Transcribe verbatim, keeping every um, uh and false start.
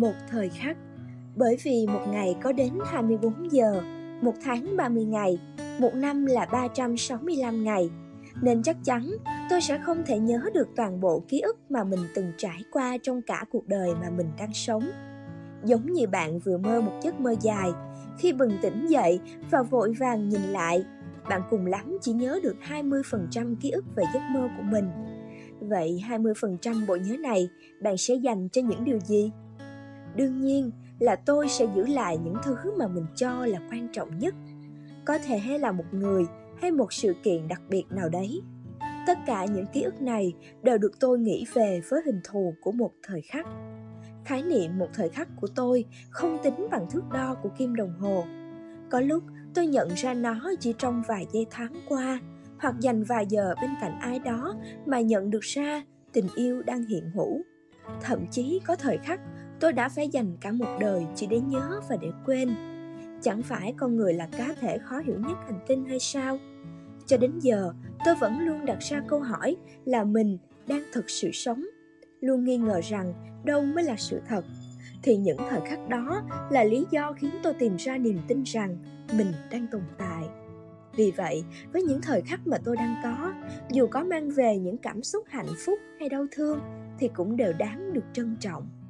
một thời khắc. Bởi vì một ngày có đến hai mươi bốn giờ, một tháng ba mươi ngày, một năm là ba trăm sáu mươi lăm ngày, nên chắc chắn tôi sẽ không thể nhớ được toàn bộ ký ức mà mình từng trải qua trong cả cuộc đời mà mình đang sống. Giống như bạn vừa mơ một giấc mơ dài, khi bừng tỉnh dậy và vội vàng nhìn lại, bạn cùng lắm chỉ nhớ được hai mươi phần trăm ký ức về giấc mơ của mình. Vậy hai mươi phần trăm bộ nhớ này bạn sẽ dành cho những điều gì? Đương nhiên là tôi sẽ giữ lại những thứ mà mình cho là quan trọng nhất. Có thể là một người hay một sự kiện đặc biệt nào đấy. Tất cả những ký ức này đều được tôi nghĩ về với hình thù của một thời khắc. Khái niệm một thời khắc của tôi không tính bằng thước đo của kim đồng hồ. Có lúc tôi nhận ra nó chỉ trong vài giây thoáng qua, hoặc dành vài giờ bên cạnh ai đó mà nhận được ra tình yêu đang hiện hữu. Thậm chí có thời khắc tôi đã phải dành cả một đời chỉ để nhớ và để quên. Chẳng phải con người là cá thể khó hiểu nhất hành tinh hay sao? Cho đến giờ, tôi vẫn luôn đặt ra câu hỏi là mình đang thực sự sống. Luôn nghi ngờ rằng đâu mới là sự thật. Thì những thời khắc đó là lý do khiến tôi tìm ra niềm tin rằng mình đang tồn tại. Vì vậy, với những thời khắc mà tôi đang có, dù có mang về những cảm xúc hạnh phúc hay đau thương, thì cũng đều đáng được trân trọng.